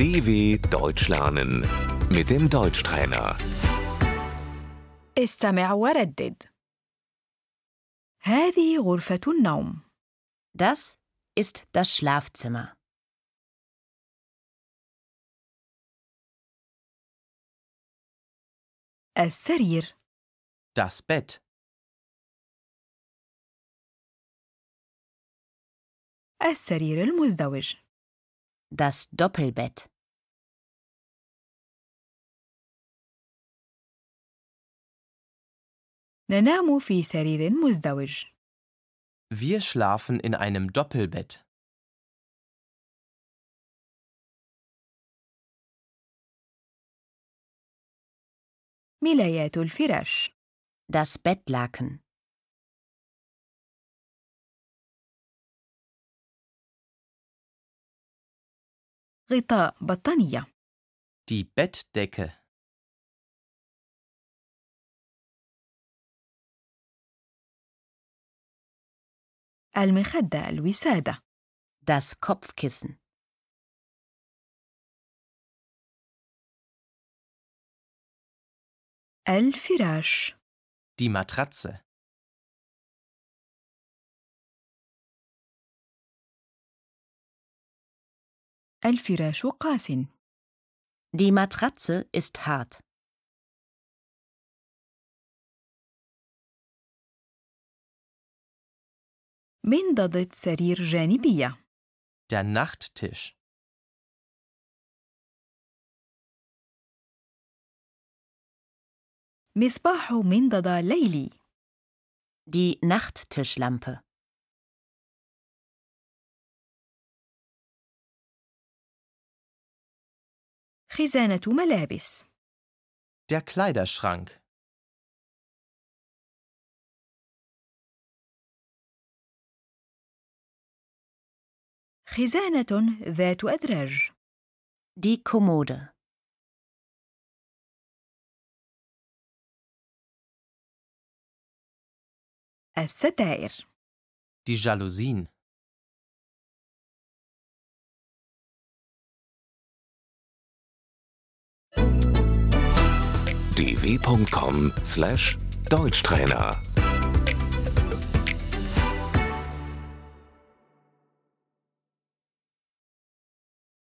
DW Deutsch lernen mit dem Deutschtrainer. استمع وردد. هذه غرفة النوم. Das ist das Schlafzimmer. السرير. Das Bett. السرير المزدوج. Das Doppelbett. ننام في سرير مزدوج. Wir schlafen in einem Doppelbett. ملايات الفراش. Das Bettlaken. غطاء بطانية. Die Bettdecke. المخدة الوسادة. Das Kopfkissen. الفراش. Die Matratze. الفراش قاس. Die Matratze ist hart. منضدة سرير جانبية. Der Nachttisch. مصباح منضدة ليلي. Die Nachttischlampe. خزانة ملابس. Der Kleiderschrank. خزانة ذات أدراج. Die Kommode. الستائر. Die Jalousien. dw.com/deutschtrainer